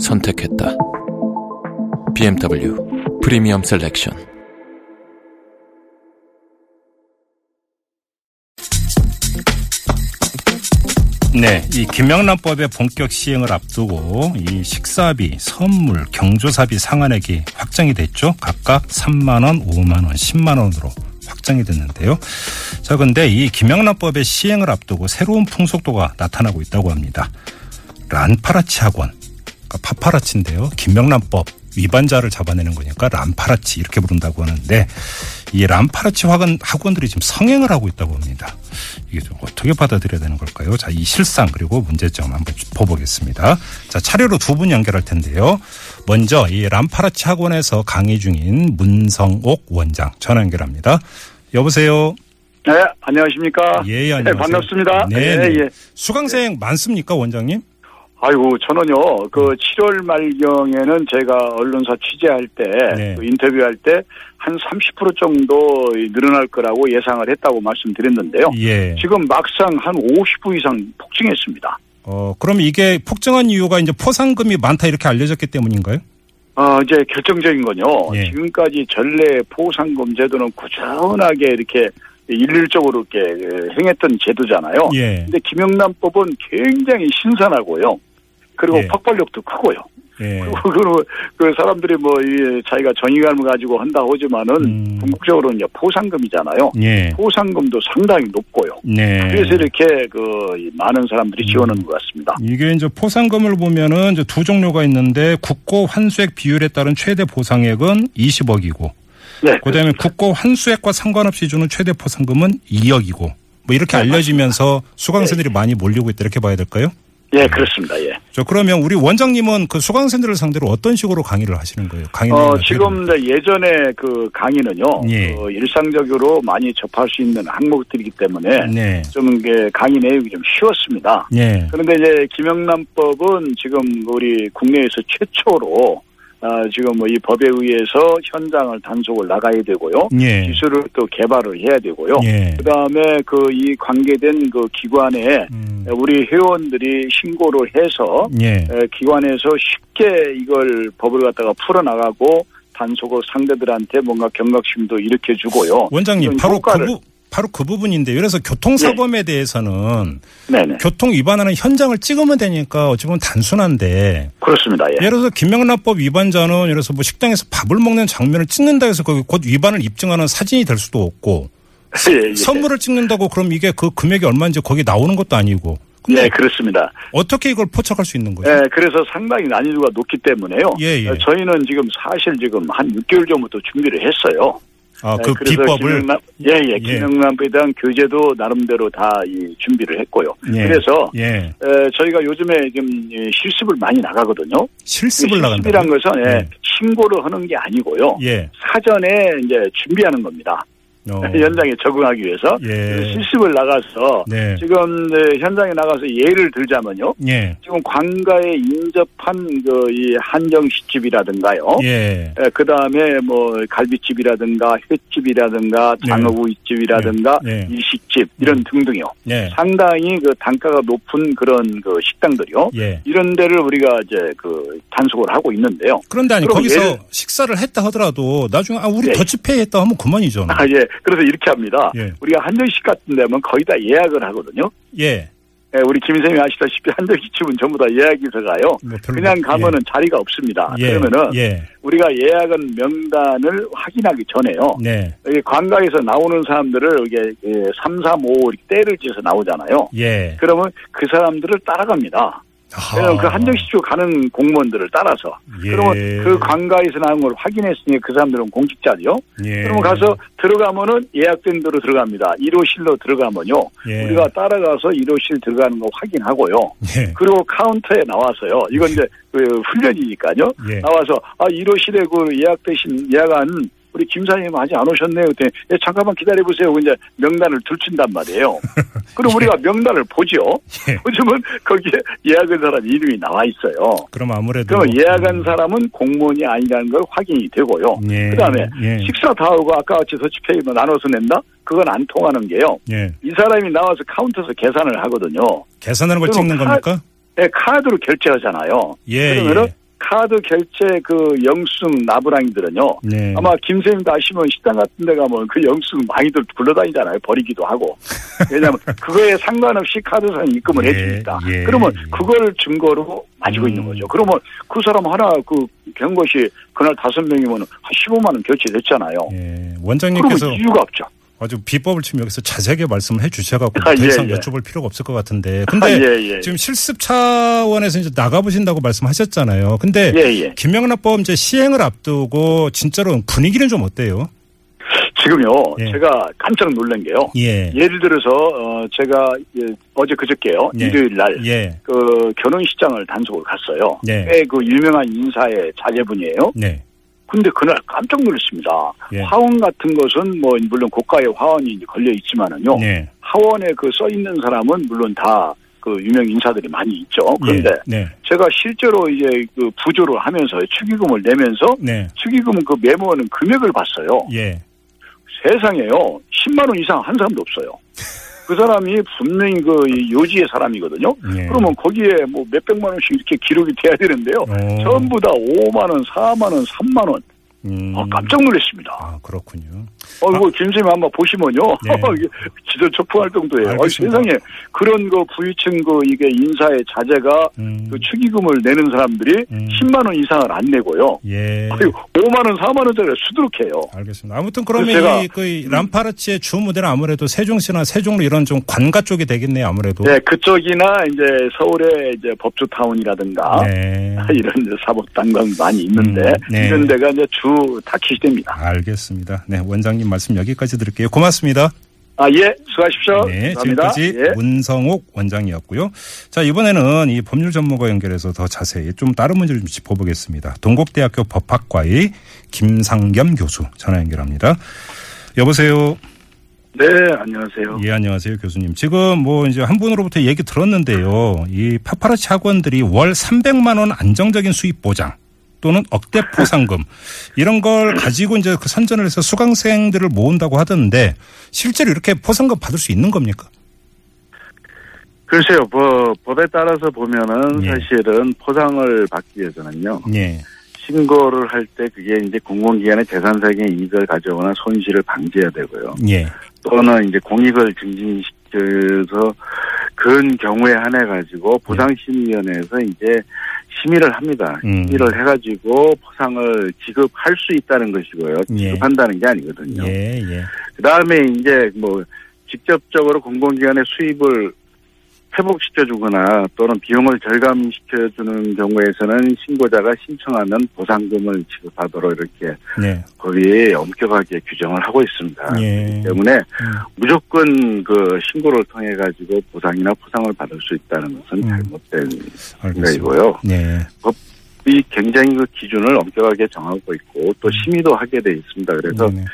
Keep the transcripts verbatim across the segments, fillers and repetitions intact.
선택했다. 비엠더블유 프리미엄 셀렉션. 네, 이 김영란법의 본격 시행을 앞두고 이 식사비, 선물, 경조사비 상한액이 확정이 됐죠. 각각 삼만 원, 오만 원, 십만 원으로 확정이 됐는데요. 자, 근데 이 김영란법의 시행을 앞두고 새로운 풍속도가 나타나고 있다고 합니다. 란파라치 학원, 그러니까 파파라치인데요. 김영란법 위반자를 잡아내는 거니까 란파라치 이렇게 부른다고 하는데, 이 란파라치 학원, 학원들이 지금 성행을 하고 있다고 합니다. 이게 좀 어떻게 받아들여야 되는 걸까요? 자, 이 실상 그리고 문제점 한번 짚어보겠습니다. 자, 차례로 두 분 연결할 텐데요. 먼저 이 란파라치 학원에서 강의 중인 문성옥 원장 전화 연결합니다. 여보세요. 네, 안녕하십니까? 예, 안녕하세요. 네, 반갑습니다. 네, 네, 네. 예. 수강생 많습니까, 원장님? 아이고, 저는요, 그 칠월 말경에는 제가 언론사 취재할 때, 네. 인터뷰할 때 한 삼십 퍼센트 정도 늘어날 거라고 예상을 했다고 말씀드렸는데요. 예. 지금 막상 한 오십 퍼센트 이상 폭증했습니다. 어, 그럼 이게 폭증한 이유가 이제 포상금이 많다 이렇게 알려졌기 때문인가요? 어, 이제 결정적인 건요. 예. 지금까지 전례 포상금 제도는 꾸준하게 이렇게 일률적으로 이렇게 행했던 제도잖아요. 예. 근데 김영란법은 굉장히 신선하고요. 그리고 예. 폭발력도 크고요. 예. 그리고 그 사람들이 뭐 자기가 정의감을 가지고 한다고 하지만은 음. 궁극적으로는 이제 포상금이잖아요. 예. 포상금도 상당히 높고요. 네. 그래서 이렇게 그 많은 사람들이 지원하는 것 같습니다. 이게 이제 포상금을 보면은 이제 두 종류가 있는데, 국고 환수액 비율에 따른 최대 보상액은 이십억이고. 네. 그다음에 국고 환수액과 상관없이 주는 최대 포상금은 이억이고, 뭐 이렇게 네, 알려지면서 수강생들이 네. 많이 몰리고 있다 이렇게 봐야 될까요? 예, 네, 그렇습니다. 예. 저 그러면 우리 원장님은 그 수강생들을 상대로 어떤 식으로 강의를 하시는 거예요? 강의는 어, 지금 예전에 그 강의는요. 예. 그 일상적으로 많이 접할 수 있는 항목들이기 때문에 네. 좀 이게 강의 내용이 좀 쉬웠습니다. 예. 그런데 이제 김영란법은 지금 우리 국내에서 최초로 아, 지금 뭐 이 법에 의해서 현장을 단속을 나가야 되고요. 예. 기술을 또 개발을 해야 되고요. 예. 그 다음에 그 이 관계된 그 기관에 음. 우리 회원들이 신고를 해서 예. 기관에서 쉽게 이걸 법을 갖다가 풀어나가고 단속을 상대들한테 뭔가 경각심도 일으켜주고요. 원장님, 바로 그, 바로 그 부분인데, 그래서 교통사범에 네. 대해서는 네네. 교통 위반하는 현장을 찍으면 되니까 어찌 보면 단순한데. 그렇습니다. 예. 예를 들어서 김영란법 위반자는 예를 들어서 뭐 식당에서 밥을 먹는 장면을 찍는다 해서 거기 곧 위반을 입증하는 사진이 될 수도 없고, 예, 예. 선물을 찍는다고 그럼 이게 그 금액이 얼마인지 거기 나오는 것도 아니고. 네, 그렇습니다. 어떻게 이걸 포착할 수 있는 거예요? 네, 그래서 상당히 난이도가 높기 때문에요. 예, 예. 저희는 지금 사실 지금 한 육 개월 전부터 준비를 했어요. 아, 그 네, 비법을 김영란, 예, 예, 김영란법에 예. 대한 교재도 나름대로 다 이 준비를 했고요. 예. 그래서 예. 에, 저희가 요즘에 좀 실습을 많이 나가거든요. 실습을 나간다. 실습이란 것은 예. 예. 신고를 하는 게 아니고요. 예. 사전에 이제 준비하는 겁니다. 어. 현장에 적응하기 위해서 예. 실습을 나가서 네. 지금 현장에 나가서 예를 들자면요. 예. 지금 관가에 인접한 그 이 한정식집이라든가요. 예. 그 다음에 뭐 갈비집이라든가 횟집이라든가 장어구이집이라든가 예. 예. 일식집 이런 예. 등등요. 예. 상당히 그 단가가 높은 그런 그 식당들이요. 예. 이런 데를 우리가 이제 그 단속을 하고 있는데요. 그런데 아니 거기서 예를... 식사를 했다 하더라도 나중에 아 우리 예. 더치페이했다 하면 그만이잖아. 아, 예. 그래서 이렇게 합니다. 예. 우리가 한정식 같은 데면 거의 다 예약을 하거든요. 예. 예, 우리 김 선생님이 아시다시피 한정식집은 전부 다 예약해서 가요. 뭐 그냥 가면은 예. 자리가 없습니다. 예. 그러면은 예. 우리가 예약은 명단을 확인하기 전에요. 네. 여기 관광에서 나오는 사람들을 이게 삼, 사, 오 이렇게 떼를 지어서 나오잖아요. 예. 그러면 그 사람들을 따라갑니다. 그래서 그 한정시키고 가는 공무원들을 따라서. 예. 그러면 그 관가에서 나온 걸 확인했으니 그 사람들은 공직자죠. 예. 그러면 가서 들어가면은 예약된 대로 들어갑니다. 일 호실로 들어가면요. 예. 우리가 따라가서 일 호실 들어가는 거 확인하고요. 예. 그리고 카운터에 나와서요. 이건 이제 그 훈련이니까요. 예. 나와서 아 일 호실에 그 예약되신 예약한 우리 김사님 아직 안 오셨네요. 그때 예, 잠깐만 기다려보세요. 이제 명단을 들춘단 말이에요. 그럼 예. 우리가 명단을 보죠. 예. 보시면 거기에 예약한 사람 이름이 나와 있어요. 그럼 아무래도. 그럼 예약한 사람은 공무원이 아니라는 걸 확인이 되고요. 예. 그 다음에 예. 식사 다 하고 아까 같이 서치페이 나눠서 낸다? 그건 안 통하는 게요. 예. 이 사람이 나와서 카운터에서 계산을 하거든요. 계산하는 걸 찍는 카, 겁니까? 네, 카드로 결제하잖아요. 예. 그러면은 예. 카드 결제 그 영수증 나부랑이들은요. 네. 아마 김쌤도 아시면 식당 같은 데 가면 그 영수증 많이들 굴러다니잖아요. 버리기도 하고. 왜냐하면 그거에 상관없이 카드상 입금을 예, 해주니까. 예, 그러면 예. 그걸 증거로 가지고 음. 있는 거죠. 그러면 그 사람 하나 그 경것이 그날 다섯 명이면 한 십오만 원 결제됐잖아요. 예. 원장님께서. 그러면 이유가 없죠. 아주 비법을 지금 여기서 자세하게 말씀을 해 주셔서 더 이상 아, 예, 예. 여쭤볼 필요가 없을 것 같은데. 근데 아, 예, 예. 지금 실습 차원에서 이제 나가보신다고 말씀하셨잖아요. 근데 예, 예. 김영란법 이제 시행을 앞두고 진짜로 분위기는 좀 어때요? 지금요, 예. 제가 깜짝 놀란 게요. 예. 예를 들어서, 어, 제가 어제 그저께요, 예. 일요일 날, 예. 그 결혼식장을 단속을 갔어요. 예. 꽤 그 유명한 인사의 자제분이에요. 네. 근데 그날 깜짝 놀랐습니다. 예. 화원 같은 것은 뭐 물론 고가의 화원이 걸려 있지만은요. 예. 하원에 그 써 있는 사람은 물론 다 그 유명 인사들이 많이 있죠. 그런데 예. 네. 제가 실제로 이제 그 부조를 하면서 축의금을 내면서 네. 축의금 그 메모하는 금액을 봤어요. 예. 세상에요. 십만 원 이상 한 사람도 없어요. 그 사람이 분명히 그 요지의 사람이거든요. 예. 그러면 거기에 뭐 몇백만 원씩 이렇게 기록이 돼야 되는데요. 오. 전부 다 오만 원, 사만 원, 삼만 원. 음. 아, 깜짝 놀랐습니다. 아, 그렇군요. 어, 이거 아. 김쌤이 한번 보시면요. 네. 진짜 촉풍할 정도예요. 아, 세상에 그런 거 부유층 그 이게 인사의 자제가 음. 그 축의금을 내는 사람들이 음. 십만 원 이상을 안 내고요. 예. 아유, 오만 원, 사만 원짜리 수두룩해요. 알겠습니다. 아무튼 그러면 제가, 이, 그 람파라치의 주 무대는 아무래도 세종시나 세종로 이런 좀 관가 쪽이 되겠네요. 아무래도. 네, 그쪽이나 이제 서울의 이제 법조타운이라든가 네. 이런 사법단광 많이 있는데 음. 네. 이런 데가 이제 주 타키시대입니다. 알겠습니다. 네, 원장님 말씀 여기까지 드릴게요. 고맙습니다. 아, 예. 수고하십시오. 네, 감사합니다. 지금까지 예. 문성옥 원장이었고요. 자, 이번에는 이 법률 전문가 연결해서 더 자세히 좀 다른 문제를 좀 짚어보겠습니다. 동국대학교 법학과의 김상겸 교수 전화 연결합니다. 여보세요. 네, 안녕하세요. 예, 안녕하세요, 교수님. 지금 뭐 이제 한 분으로부터 얘기 들었는데요. 이 파파라치 학원들이 월 삼백만 원 안정적인 수입 보장. 또는 억대 포상금 이런 걸 가지고 이제 그 선전을 해서 수강생들을 모은다고 하던데 실제로 이렇게 포상금 받을 수 있는 겁니까? 글쎄요, 뭐 법에 따라서 보면은 예. 사실은 포상을 받기 위해서는요. 예. 신고를 할 때 그게 이제 공공기관의 재산상의 이익을 가져오거나 손실을 방지해야 되고요. 예. 또는 이제 공익을 증진시켜서 그런 경우에 한해 가지고 보상심의위원회에서 이제 심의를 합니다. 음. 심의를 해가지고 포상을 지급할 수 있다는 것이고요. 지급한다는 예. 게 아니거든요. 예, 예. 그 다음에 이제 뭐 직접적으로 공공기관의 수입을 회복시켜주거나 또는 비용을 절감시켜주는 경우에서는 신고자가 신청하면 보상금을 지급하도록 이렇게 네. 거기에 엄격하게 규정을 하고 있습니다. 예. 그렇기 때문에 음. 무조건 그 신고를 통해 가지고 보상이나 포상을 받을 수 있다는 것은 잘못된 생각이고요. 음. 네. 법이 굉장히 그 기준을 엄격하게 정하고 있고 또 심의도 하게 돼 있습니다. 그래서 네.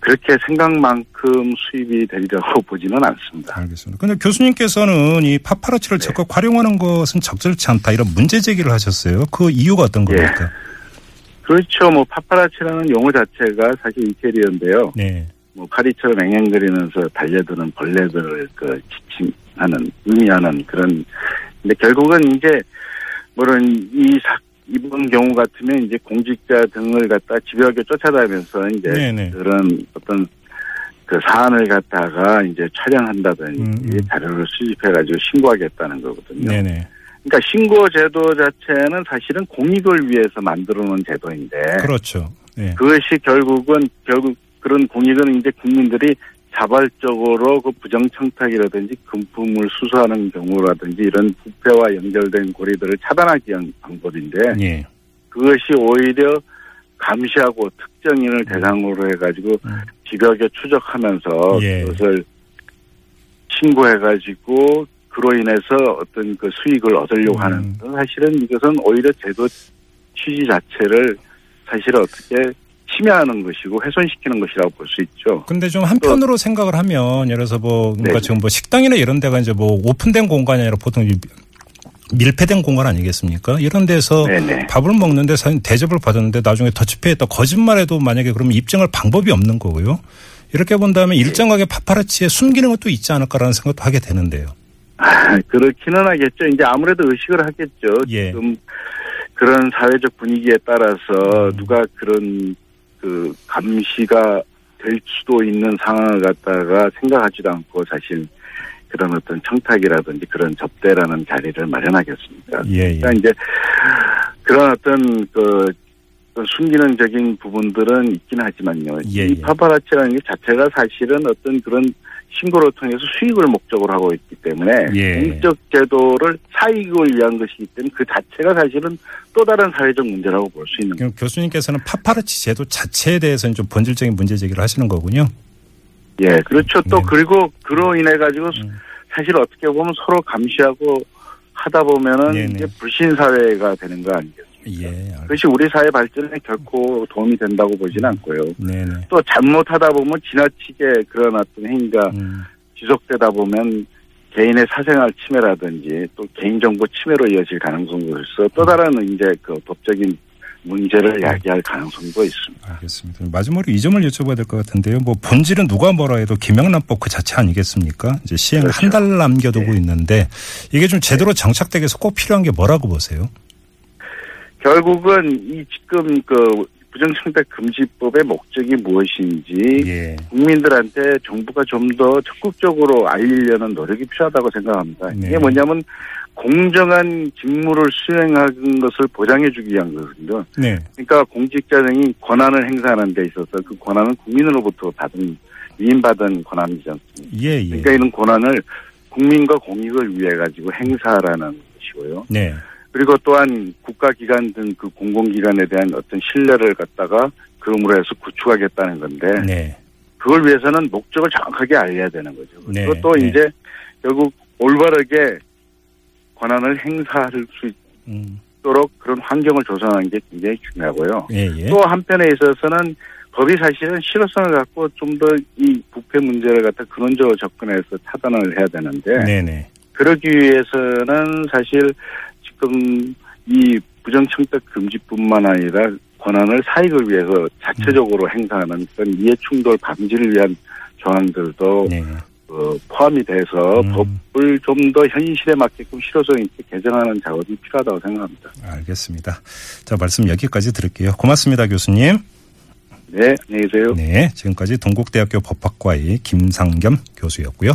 그렇게 생각만큼 수입이 되리라고 보지는 않습니다. 알겠습니다. 그런데 교수님께서는 이 파파라치를 네. 적극 활용하는 것은 적절치 않다 이런 문제 제기를 하셨어요. 그 이유가 어떤 겁니까? 네. 그렇죠. 뭐 파파라치라는 용어 자체가 사실 이태리어인데요. 네. 뭐 파리처럼 앵앵거리면서 달려드는 벌레들을 그 지칭하는 의미하는 그런. 근데 결국은 이제 물론 이 사. 이번 경우 같으면 이제 공직자 등을 갖다 집요하게 쫓아다니면서 이제 네네. 그런 어떤 그 사안을 갖다가 이제 촬영한다든지 음음. 자료를 수집해가지고 신고하겠다는 거거든요. 네네. 그러니까 신고 제도 자체는 사실은 공익을 위해서 만들어놓은 제도인데. 그렇죠. 네. 그것이 결국은 결국 그런 공익은 이제 국민들이 자발적으로 그 부정청탁이라든지 금품을 수수하는 경우라든지 이런 부패와 연결된 고리들을 차단하기 위한 방법인데 예. 그것이 오히려 감시하고 특정인을 대상으로 해가지고 집약에 추적하면서 예. 그것을 신고해가지고 그로 인해서 어떤 그 수익을 얻으려고 하는 음. 사실은 이것은 오히려 제도 취지 자체를 사실 어떻게 침해하는 것이고 훼손시키는 것이라고 볼 수 있죠. 근데 좀 한편으로 생각을 하면 예를 들어서 뭐 그러니까 네. 지금 뭐 식당이나 이런 데가 이제 뭐 오픈된 공간이 아니라 보통 밀폐된 공간 아니겠습니까? 이런 데서 네네. 밥을 먹는데 사실 대접을 받았는데 나중에 더치페이했다 거짓말해도 만약에 그러면 입증할 방법이 없는 거고요. 이렇게 본다면 네. 일정하게 파파라치에 숨기는 것도 있지 않을까라는 생각도 하게 되는데요. 아, 그렇기는 하겠죠. 이제 아무래도 의식을 하겠죠. 예. 지금 그런 사회적 분위기에 따라서 음. 누가 그런 그 감시가 될 수도 있는 상황을 갖다가 생각하지도 않고 사실 그런 어떤 청탁이라든지 그런 접대라는 자리를 마련하겠습니까? 예, 예. 그러니까 이제 그런 어떤 그 숨기능적인 부분들은 있긴 하지만요. 예, 예. 이 파파라치라는 게 자체가 사실은 어떤 그런 신고를 통해서 수익을 목적으로 하고 있기 때문에 예. 공적 제도를 사익을 위한 것이기 때문에 그 자체가 사실은 또 다른 사회적 문제라고 볼 수 있는 거죠. 교수님께서는 파파라치 제도 자체에 대해서는 좀 본질적인 문제 제기를 하시는 거군요. 예, 그렇죠. 또 네. 그리고 그로 인해 가지고 사실 어떻게 보면 서로 감시하고 하다 보면은 네, 네. 이제 불신 사회가 되는 거 아니겠어요? 예, 그것이 우리 사회 발전에 결코 도움이 된다고 보지는 않고요. 네네. 또 잘못하다 보면 지나치게 그런 어떤 행위가 음. 지속되다 보면 개인의 사생활 침해라든지 또 개인정보 침해로 이어질 가능성도 있어 또 다른 이제 그 법적인 문제를 야기할 가능성도 있습니다. 알겠습니다. 마지막으로 이 점을 여쭤봐야 될 것 같은데요. 뭐 본질은 누가 뭐라 해도 김영란법 그 자체 아니겠습니까? 이제 시행을 그렇죠. 한 달 남겨두고 네. 있는데 이게 좀 제대로 정착되기 위해서 꼭 필요한 게 뭐라고 보세요? 결국은 이 지금 그 부정청탁 금지법의 목적이 무엇인지 예. 국민들한테 정부가 좀 더 적극적으로 알리려는 노력이 필요하다고 생각합니다. 네. 이게 뭐냐면 공정한 직무를 수행하는 것을 보장해주기 위한 거거든요. 네. 그러니까 공직자들이 권한을 행사하는 데 있어서 그 권한은 국민으로부터 받은 위임받은 권한이지 않습니까? 예, 예. 그러니까 이런 권한을 국민과 공익을 위해 가지고 행사하라는 것이고요. 네. 그리고 또한 국가기관 등 그 공공기관에 대한 어떤 신뢰를 갖다가 그럼으로 해서 구축하겠다는 건데 네. 그걸 위해서는 목적을 정확하게 알려야 되는 거죠. 네. 그리고 또 네. 이제 결국 올바르게 권한을 행사할 수 있도록 음. 그런 환경을 조성하는 게 굉장히 중요하고요. 예, 예. 또 한편에 있어서는 법이 사실은 실효성을 갖고 좀 더 이 부패 문제를 갖다 근원적으로 접근해서 차단을 해야 되는데 네, 네. 그러기 위해서는 사실 지금 이 부정청탁 금지뿐만 아니라 권한을 사익을 위해서 자체적으로 행사하는 그런 이해충돌 방지를 위한 조항들도 네. 어, 포함이 돼서 음. 법을 좀 더 현실에 맞게끔 실효성 있게 개정하는 작업이 필요하다고 생각합니다. 알겠습니다. 자, 말씀 여기까지 드릴게요. 고맙습니다, 교수님. 네, 안녕히 계세요. 네, 지금까지 동국대학교 법학과의 김상겸 교수였고요.